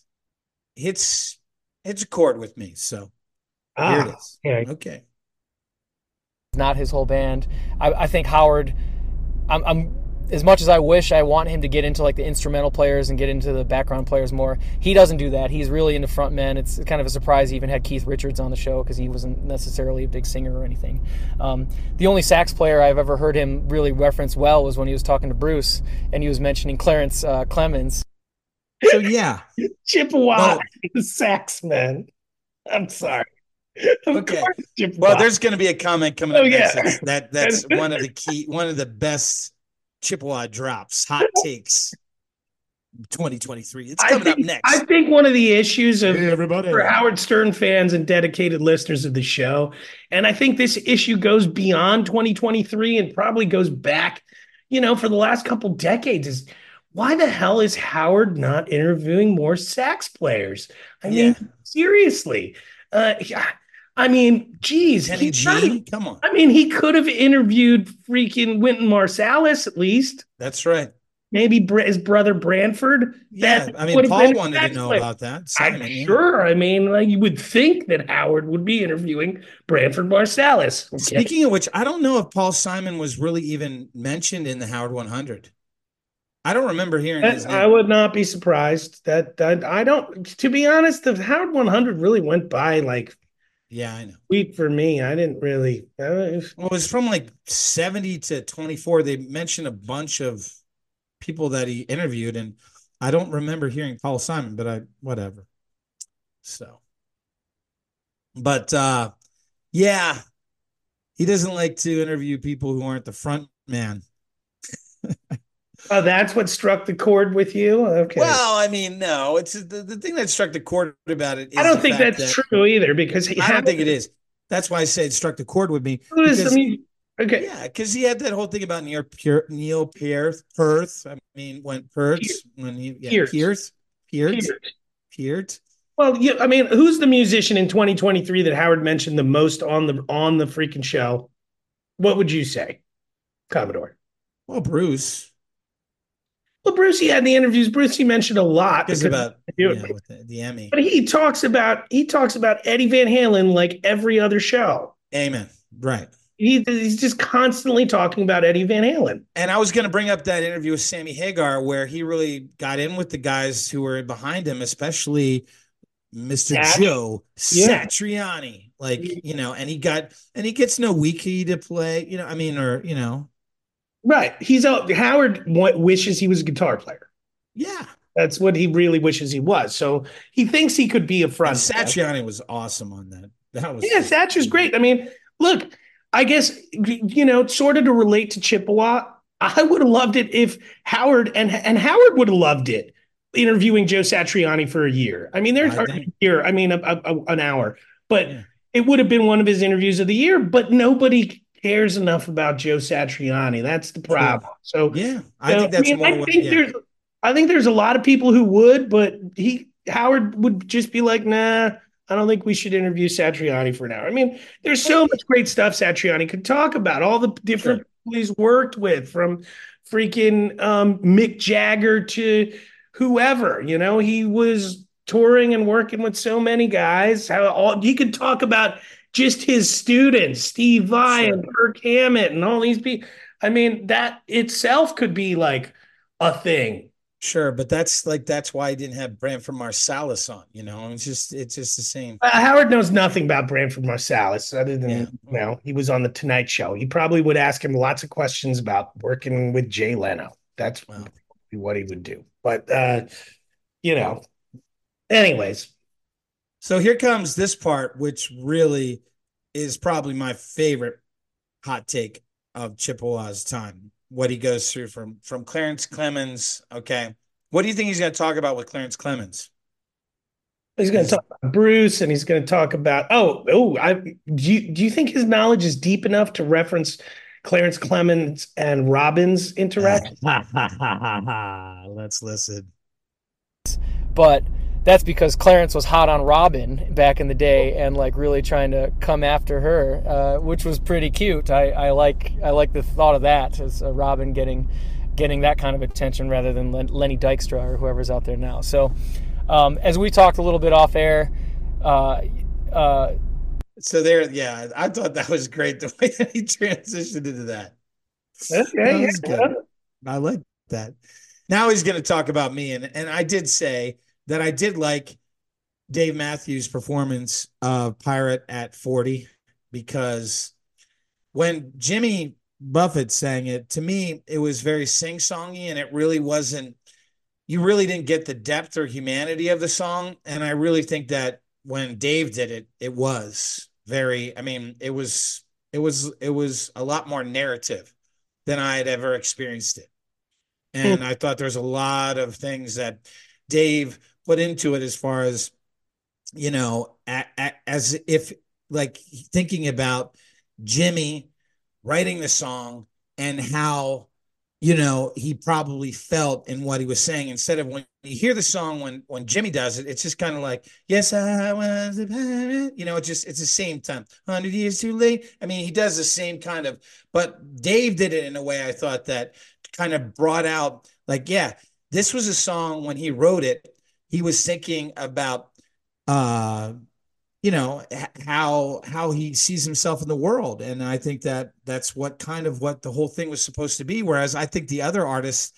hits a chord with me. So here it is. Okay. Not his whole band. I think Howard I'm as much as I wish I want him to get into like the instrumental players and get into the background players more, he doesn't do that. He's really into front men. It's kind of a surprise he even had Keith Richards on the show because he wasn't necessarily a big singer or anything. The only sax player I've ever heard him really reference well was when he was talking to Bruce and he was mentioning Clarence Clemens. So yeah, Chippewa sax man. I'm sorry. Of course, Chippewa. Well, there's going to be a comment coming up next. That's one of the best Chippewa drops, hot takes 2023. It's coming up next. I think one of the issues of for Howard Stern fans and dedicated listeners of the show, and I think this issue goes beyond 2023 and probably goes back, for the last couple decades, is why the hell is Howard not interviewing more sax players? I mean, seriously. Geez. Eddie G? Come on. I mean, he could have interviewed freaking Winton Marsalis at least. That's right. Maybe his brother Branford. Yeah, Paul wanted to know about that. Sure. I mean, like, you would think that Howard would be interviewing Branford Marsalis. Okay. Speaking of which, I don't know if Paul Simon was really even mentioned in the Howard 100. I don't remember hearing his name. I would not be surprised that I don't. To be honest, the Howard 100 really went by like. Yeah, I know. Week for me, I didn't really. It was from like 70 to 24. They mentioned a bunch of people that he interviewed, and I don't remember hearing Paul Simon, but whatever. So, but yeah, he doesn't like to interview people who aren't the front man. Oh, that's what struck the chord with you? Okay. Well, I mean, no. It's the thing that struck the chord about it. Is I don't think that's true either because I don't think it is. That's why I say it struck the chord with me. Okay. Yeah, because he had that whole thing about Neil Peart. I mean, Peart. Well, yeah. I mean, who's the musician in 2023 that Howard mentioned the most on the freaking show? What would you say, Commodore? Well, Bruce. Well, Bruce, he had the interviews. Bruce, he mentioned a lot with the Emmy, but he talks about Eddie Van Halen like every other show. Amen. Right. He's just constantly talking about Eddie Van Halen. And I was going to bring up that interview with Sammy Hagar, where he really got in with the guys who were behind him, especially Mr. Joe Satriani. And he gets no wiki to play. Right. Howard wishes he was a guitar player. Yeah. That's what he really wishes he was. So he thinks he could be a front. Satriani was awesome on that. Satriani's great. I mean, look, I guess, sort of to relate to Chippewa, I would have loved it if Howard and Howard would have loved it interviewing Joe Satriani for a year. I mean, an hour, but it would have been one of his interviews of the year, but nobody cares enough about Joe Satriani. That's the problem. So I think there's a lot of people who would, but Howard would just be like, nah, I don't think we should interview Satriani for an hour. I mean, there's so much great stuff Satriani could talk about. All the different people he's worked with, from freaking Mick Jagger to whoever. He was touring and working with so many guys. He could talk about just his students, Steve Vai and Kirk Hammett and all these people. I mean, that itself could be like a thing. Sure, but that's why I didn't have Branford Marsalis on. It's just the same. Howard knows nothing about Branford Marsalis other than he was on the Tonight Show. He probably would ask him lots of questions about working with Jay Leno. That's what he would do. But anyways. So here comes this part, which really is probably my favorite hot take of Chippewa's time. What he goes through from Clarence Clemens. Okay. What do you think he's going to talk about with Clarence Clemens? He's going to talk about Bruce, and he's going to talk about, do you think his knowledge is deep enough to reference Clarence Clemens and Robin's interaction? Let's listen. But that's because Clarence was hot on Robin back in the day and like really trying to come after her, which was pretty cute. I like the thought of that as Robin getting that kind of attention rather than Lenny Dykstra or whoever's out there now. So as we talked a little bit off air, I thought that was great the way that he transitioned into that. Okay, good. I like that. Now he's going to talk about me. And I did say that I did like Dave Matthews' performance of Pirate at 40, because when Jimmy Buffett sang it, to me, it was very sing-songy, and it really wasn't, you really didn't get the depth or humanity of the song. And I really think that when Dave did it, it was very, I mean, it was a lot more narrative than I had ever experienced it. And I thought there's a lot of things that Dave put into it, as far as, you know, as if, like, thinking about Jimmy writing the song and how, you know, he probably felt in what he was saying, instead of when you hear the song, when Jimmy does it, it's just kind of like, yes, I was a pirate. You know, it's the same time, 100 years too late. I mean, he does the same kind of, but Dave did it in a way I thought that kind of brought out, like, yeah, this was a song when he wrote it, he was thinking about, you know, how he sees himself in the world. And I think that that's what kind of what the whole thing was supposed to be. Whereas I think the other artists,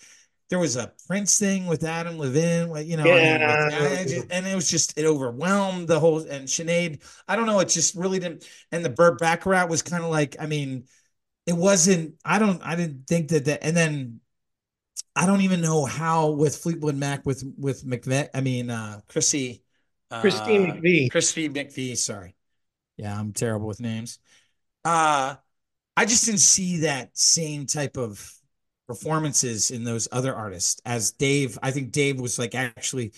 there was a Prince thing with Adam Levine, you know, yeah. And it was just, it overwhelmed the whole, and Sinead, I don't know, it just really didn't. And the Burt Bacharach was kind of like, I mean, it wasn't, I didn't think that, and then I don't even know how with Fleetwood Mac with McVeigh, I mean, Christine McVie. Sorry. Yeah, I'm terrible with names. I just didn't see that same type of performances in those other artists as Dave. I think Dave was like actually,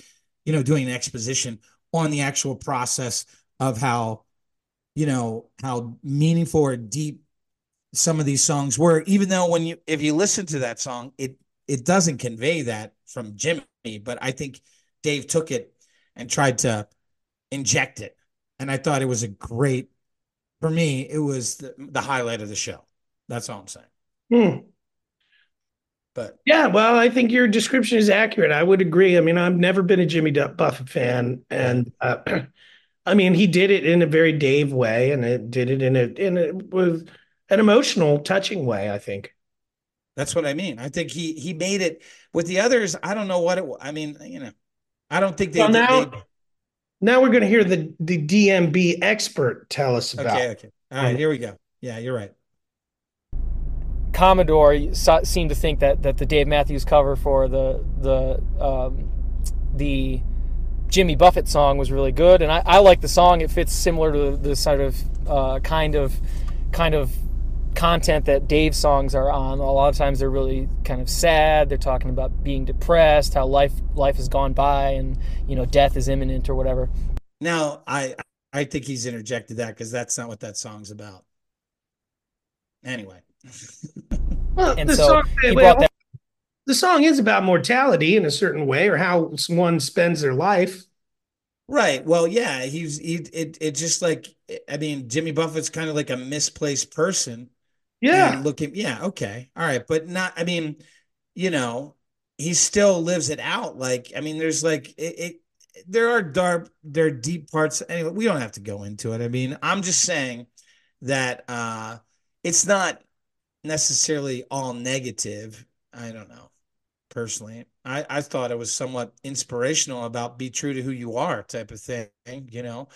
you know, doing an exposition on the actual process of how, you know, how meaningful or deep some of these songs were, even though when you, if you listen to that song, it doesn't convey that from Jimmy, but I think Dave took it and tried to inject it. And I thought it was a great, for me, it was the highlight of the show. That's all I'm saying. But yeah, well, I think your description is accurate. I would agree. I mean, I've never been a Jimmy Buffett fan. And I mean, he did it in a very Dave way, and it did it with an emotional, touching way, I think. That's what I mean. I think he made it. With the others, I don't know what it was. I mean, you know. I don't think they. Well, now we're going to hear the DMB expert tell us about. Okay. All right, here we go. Yeah, you're right. Commodore seemed to think that the Dave Matthews cover for the Jimmy Buffett song was really good, and I like the song. It fits similar to the sort of kind of content that Dave's songs are on. A lot of times they're really kind of sad. They're talking about being depressed, how life has gone by, and, you know, death is imminent or whatever. Now, I think he's interjected that because that's not what that song's about. Anyway. The song is about mortality in a certain way, or how one spends their life. Right. Well, yeah, it just, like, I mean, Jimmy Buffett's kind of like a misplaced person. Yeah. Okay. All right. But not, I mean, you know, he still lives it out. Like, I mean, there's like, there are deep parts. Anyway, we don't have to go into it. I mean, I'm just saying that it's not necessarily all negative. I don't know. Personally, I thought it was somewhat inspirational about be true to who you are type of thing. You know,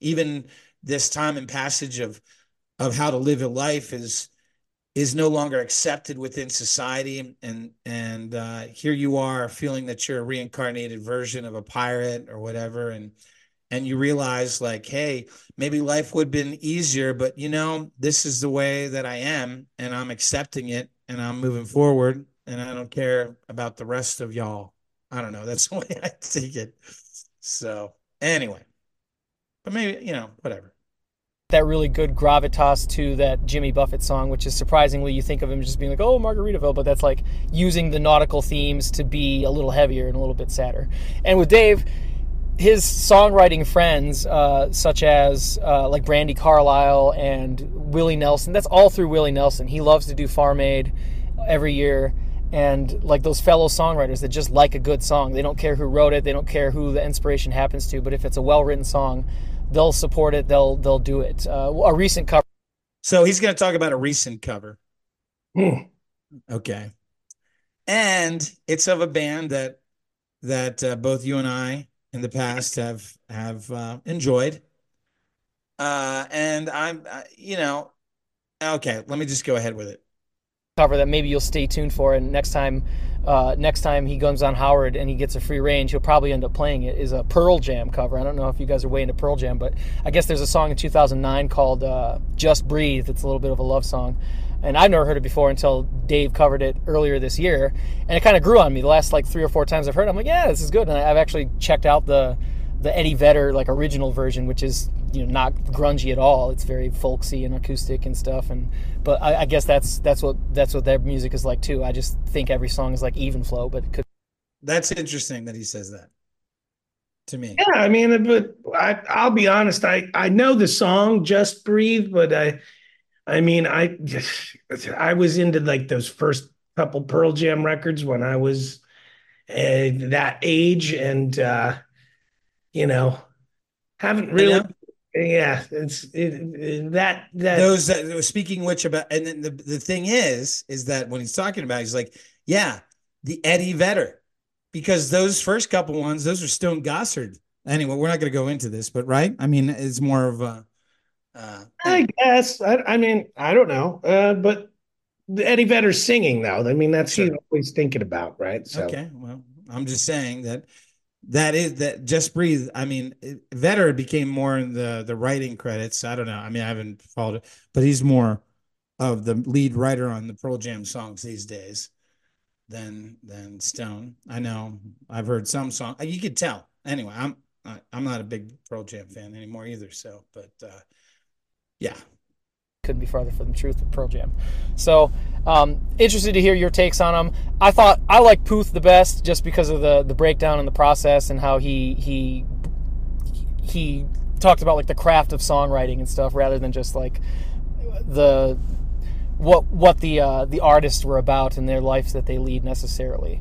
even this time and passage of how to live a life is no longer accepted within society. And here you are feeling that you're a reincarnated version of a pirate or whatever. And you realize, like, hey, maybe life would have been easier, but, you know, this is the way that I am, and I'm accepting it, and I'm moving forward. And I don't care about the rest of y'all. I don't know. That's the way I take it. So anyway, but maybe, you know, whatever. That really good gravitas to that Jimmy Buffett song, which is surprisingly, you think of him just being like, oh, Margaritaville, but that's like using the nautical themes to be a little heavier and a little bit sadder. And with Dave, his songwriting friends, such as like Brandy Carlisle and Willie Nelson, that's all through Willie Nelson. He loves to do Farm Aid every year. And like those fellow songwriters that just like a good song. They don't care who wrote it. They don't care who the inspiration happens to. But if it's a well-written song, they'll support it. They'll do it. A recent cover. So he's going to talk about a recent cover. Okay. And it's of a band that both you and I in the past have enjoyed. And I'm, you know, okay, let me just go ahead with it. Cover that maybe you'll stay tuned for, and next time he comes on Howard and he gets a free range, he'll probably end up playing it, is a Pearl Jam cover. I don't know if you guys are way into Pearl Jam, but I guess there's a song in 2009 called Just Breathe. It's a little bit of a love song, and I've never heard it before until Dave covered it earlier this year, and it kind of grew on me. The last like 3 or 4 times I've heard it, I'm like, yeah, this is good. And I've actually checked out the Eddie Vedder like original version, which is, you know, not grungy at all. It's very folksy and acoustic and stuff. And but I guess that's what their music is like too. I just think every song is like even flow, but it could. That's interesting that he says that to me. Yeah, I mean, but I'll be honest. I know the song "Just Breathe," but I mean I was into like those first couple Pearl Jam records when I was that age, and. You know, haven't really. Yeah, it's that. Those speaking which about, and then the thing is that when he's talking about it, he's like, yeah, the Eddie Vedder, because those first couple ones, those are Stone Gossard. Anyway, we're not going to go into this, but right, I mean, it's more of a. I guess I mean I don't know, but Eddie Vedder singing though. I mean that's sure. What he's always thinking about, right? So. Okay, well, I'm just saying that. That is that Just Breathe. I mean, Vedder became more in the writing credits. I don't know. I mean, I haven't followed it, but he's more of the lead writer on the Pearl Jam songs these days than Stone. I know I've heard some songs. You could tell. Anyway, I'm not a big Pearl Jam fan anymore either. So, but yeah. Couldn't be farther from the truth with Pearl Jam. So, interested to hear your takes on them. I thought I liked Puth the best just because of the breakdown and the process and how he talked about like the craft of songwriting and stuff rather than just like the what the artists were about and their lives that they lead necessarily.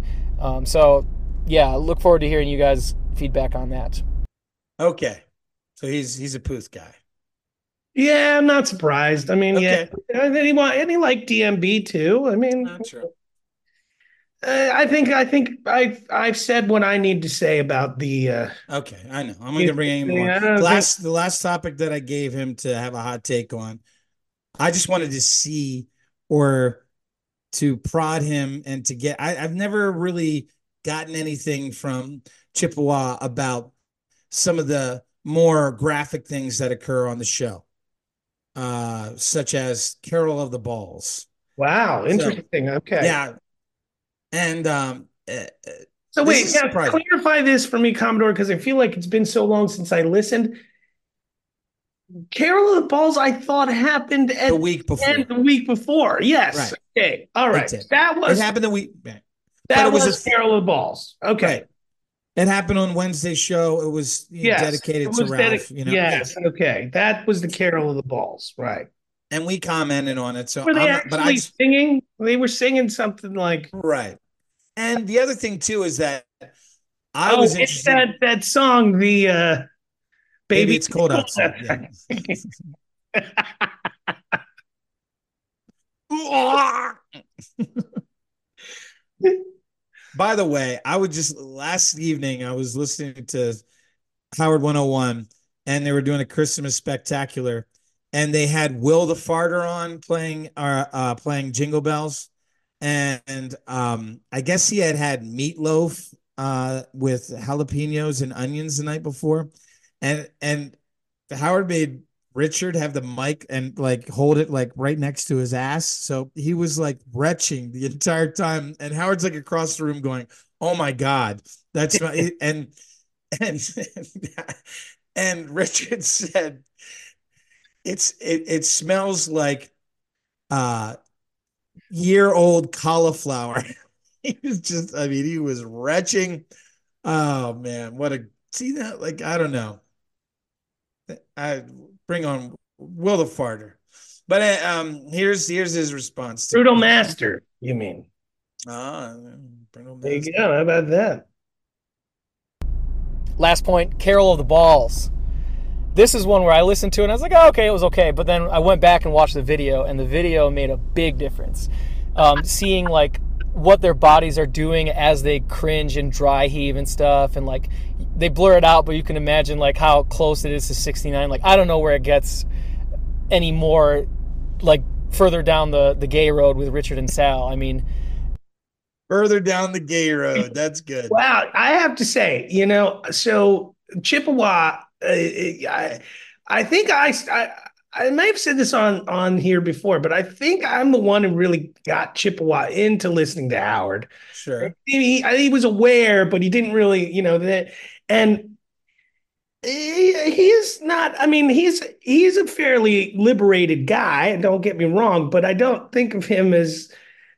So, yeah, look forward to hearing you guys' feedback on that. Okay, so he's a Puth guy. Yeah, I'm not surprised. I mean, okay. Yeah, and he liked DMB too. I mean, not sure. I've said what I need to say about the. Okay, I know. I'm going to bring him more. The last topic that I gave him to have a hot take on, I just wanted to see or to prod him and to get. I've never really gotten anything from Chippewa about some of the more graphic things that occur on the show. Such as Carol of the Balls. Wow, interesting. So, okay, yeah, and so wait, now, clarify this for me, Commodore, because I feel like it's been so long since I listened. Carol of the Balls, I thought happened at the week before. Yes, right. Okay, all right, that was it happened the week. That was Carol of the Balls. Okay. Right. It happened on Wednesday's show. It was dedicated to Ralph. You know? Yes, okay. That was the Carol of the Balls, right? And we commented on it. So, singing? They were singing something like right. And the other thing too is that I was interested. It's that song, the Baby It's Cold Outside. Yeah. By the way, last evening, I was listening to Howard 101, and they were doing a Christmas spectacular, and they had Will the Farter on playing Jingle Bells, and I guess he had meatloaf with jalapenos and onions the night before, and Howard made Richard have the mic and like hold it like right next to his ass, so he was like retching the entire time. And Howard's like across the room going, "Oh my God, that's my," and Richard said, "It smells like year-old cauliflower." He was just, I mean, he was retching. Oh man, see that? Like I don't know. I bring on Will the Farter, but here's his response to Brutal Master. You mean? Brutal Master. There you go. How about that? Last point, Carol of the Balls. This is one where I listened to it and I was like, oh, okay, it was okay. But then I went back and watched the video, and the video made a big difference. seeing like what their bodies are doing as they cringe and dry heave and stuff, and like they blur it out, but you can imagine like how close it is to 69. Like, I don't know where it gets any more like further down the gay road with Richard and Sal. I mean, further down the gay road. That's good. Wow. I have to say, you know, so Chippewa, I think I may have said this on here before, but I think I'm the one who really got Chippewa into listening to Howard. Sure. He was aware, but he didn't really, you know, that. And he's a fairly liberated guy. Don't get me wrong, but I don't think of him as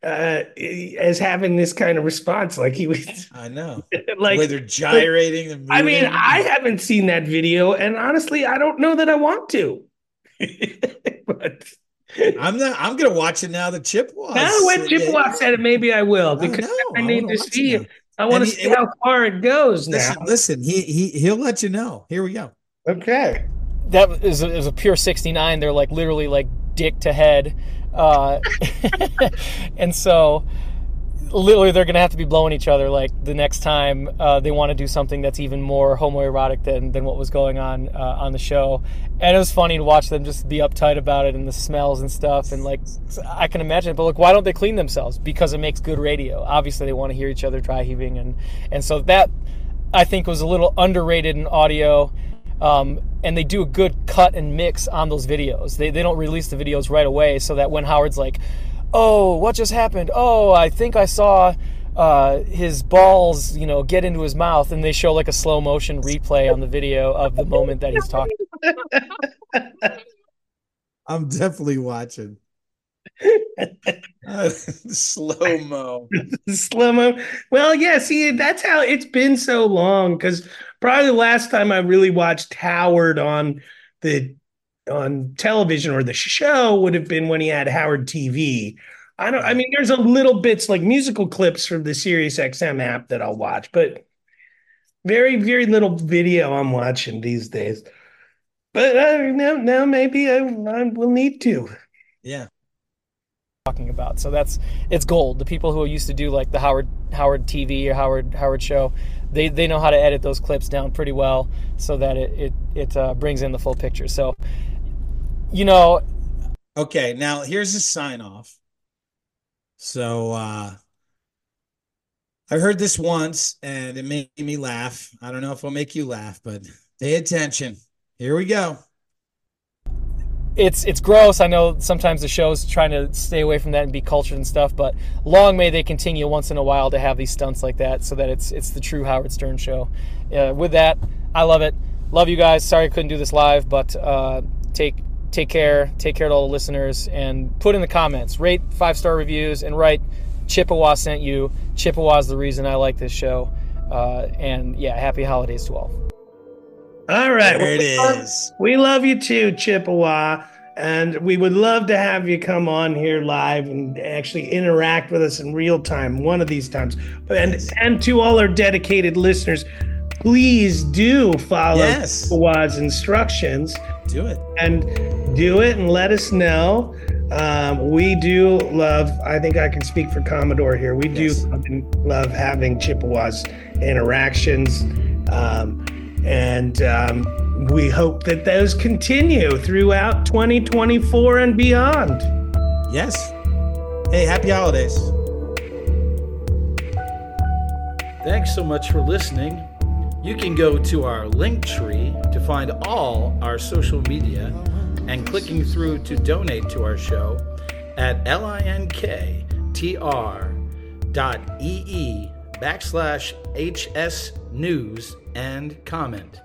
having this kind of response, like he was. I know, like where they're gyrating. Like, I mean, I haven't seen that video, and honestly, I don't know that I want to. But I'm not. I'm gonna watch it now. The Chippewa. Now, when Chippewa said it, maybe I will, because I need to see it. I want to see how far it goes. Now, listen, he'll let you know. Here we go. Okay, that is a pure 69. They're like literally like dick to head. And so literally they're going to have to be blowing each other like the next time they want to do something that's even more homoerotic than what was going on the show. And it was funny to watch them just be uptight about it and the smells and stuff. And like, I can imagine it, but like, why don't they clean themselves? Because it makes good radio. Obviously they want to hear each other dry heaving. And so that I think was a little underrated in audio. And they do a good cut and mix on those videos. They don't release the videos right away, so that when Howard's like, oh, what just happened? Oh, I think I saw his balls, you know, get into his mouth, and they show like a slow motion replay on the video of the moment that he's talking. I'm definitely watching. Slow-mo. Slow-mo. Well, yeah, see, that's how it's been so long, because probably the last time I really watched Howard on television or the show would have been when he had Howard TV. I mean there's a little bits like musical clips from the Sirius XM app that I'll watch, but very, very little video I'm watching these days. But now maybe I will need to. Yeah. Talking about, so it's gold. The people who used to do like the Howard TV or Howard show, they know how to edit those clips down pretty well so that it brings in the full picture. So, you know, okay, now here's a sign off. So I heard this once and it made me laugh. I don't know if it'll make you laugh, but pay attention. Here we go. It's gross. I know sometimes the show's trying to stay away from that and be cultured and stuff, but long may they continue once in a while to have these stunts like that so that it's the true Howard Stern show. With that, I love it. Love you guys. Sorry I couldn't do this live, but take care. Take care to all the listeners, and put in the comments. Rate 5-star reviews and write, Chippewa sent you. Chippewa's the reason I like this show. And, yeah, happy holidays to all. All right. There it is. We love you too, Chippewa. And we would love to have you come on here live and actually interact with us in real time one of these times. And to all our dedicated listeners, please do follow Chippewa's instructions. Do it. And do it and let us know. We do love, I think I can speak for Commodore here. We do love having Chippewa's interactions. And we hope that those continue throughout 2024 and beyond. Yes. Hey, happy holidays. Thanks so much for listening. You can go to our Linktree to find all our social media and clicking through to donate to our show at linktr.ee/HS News and comment.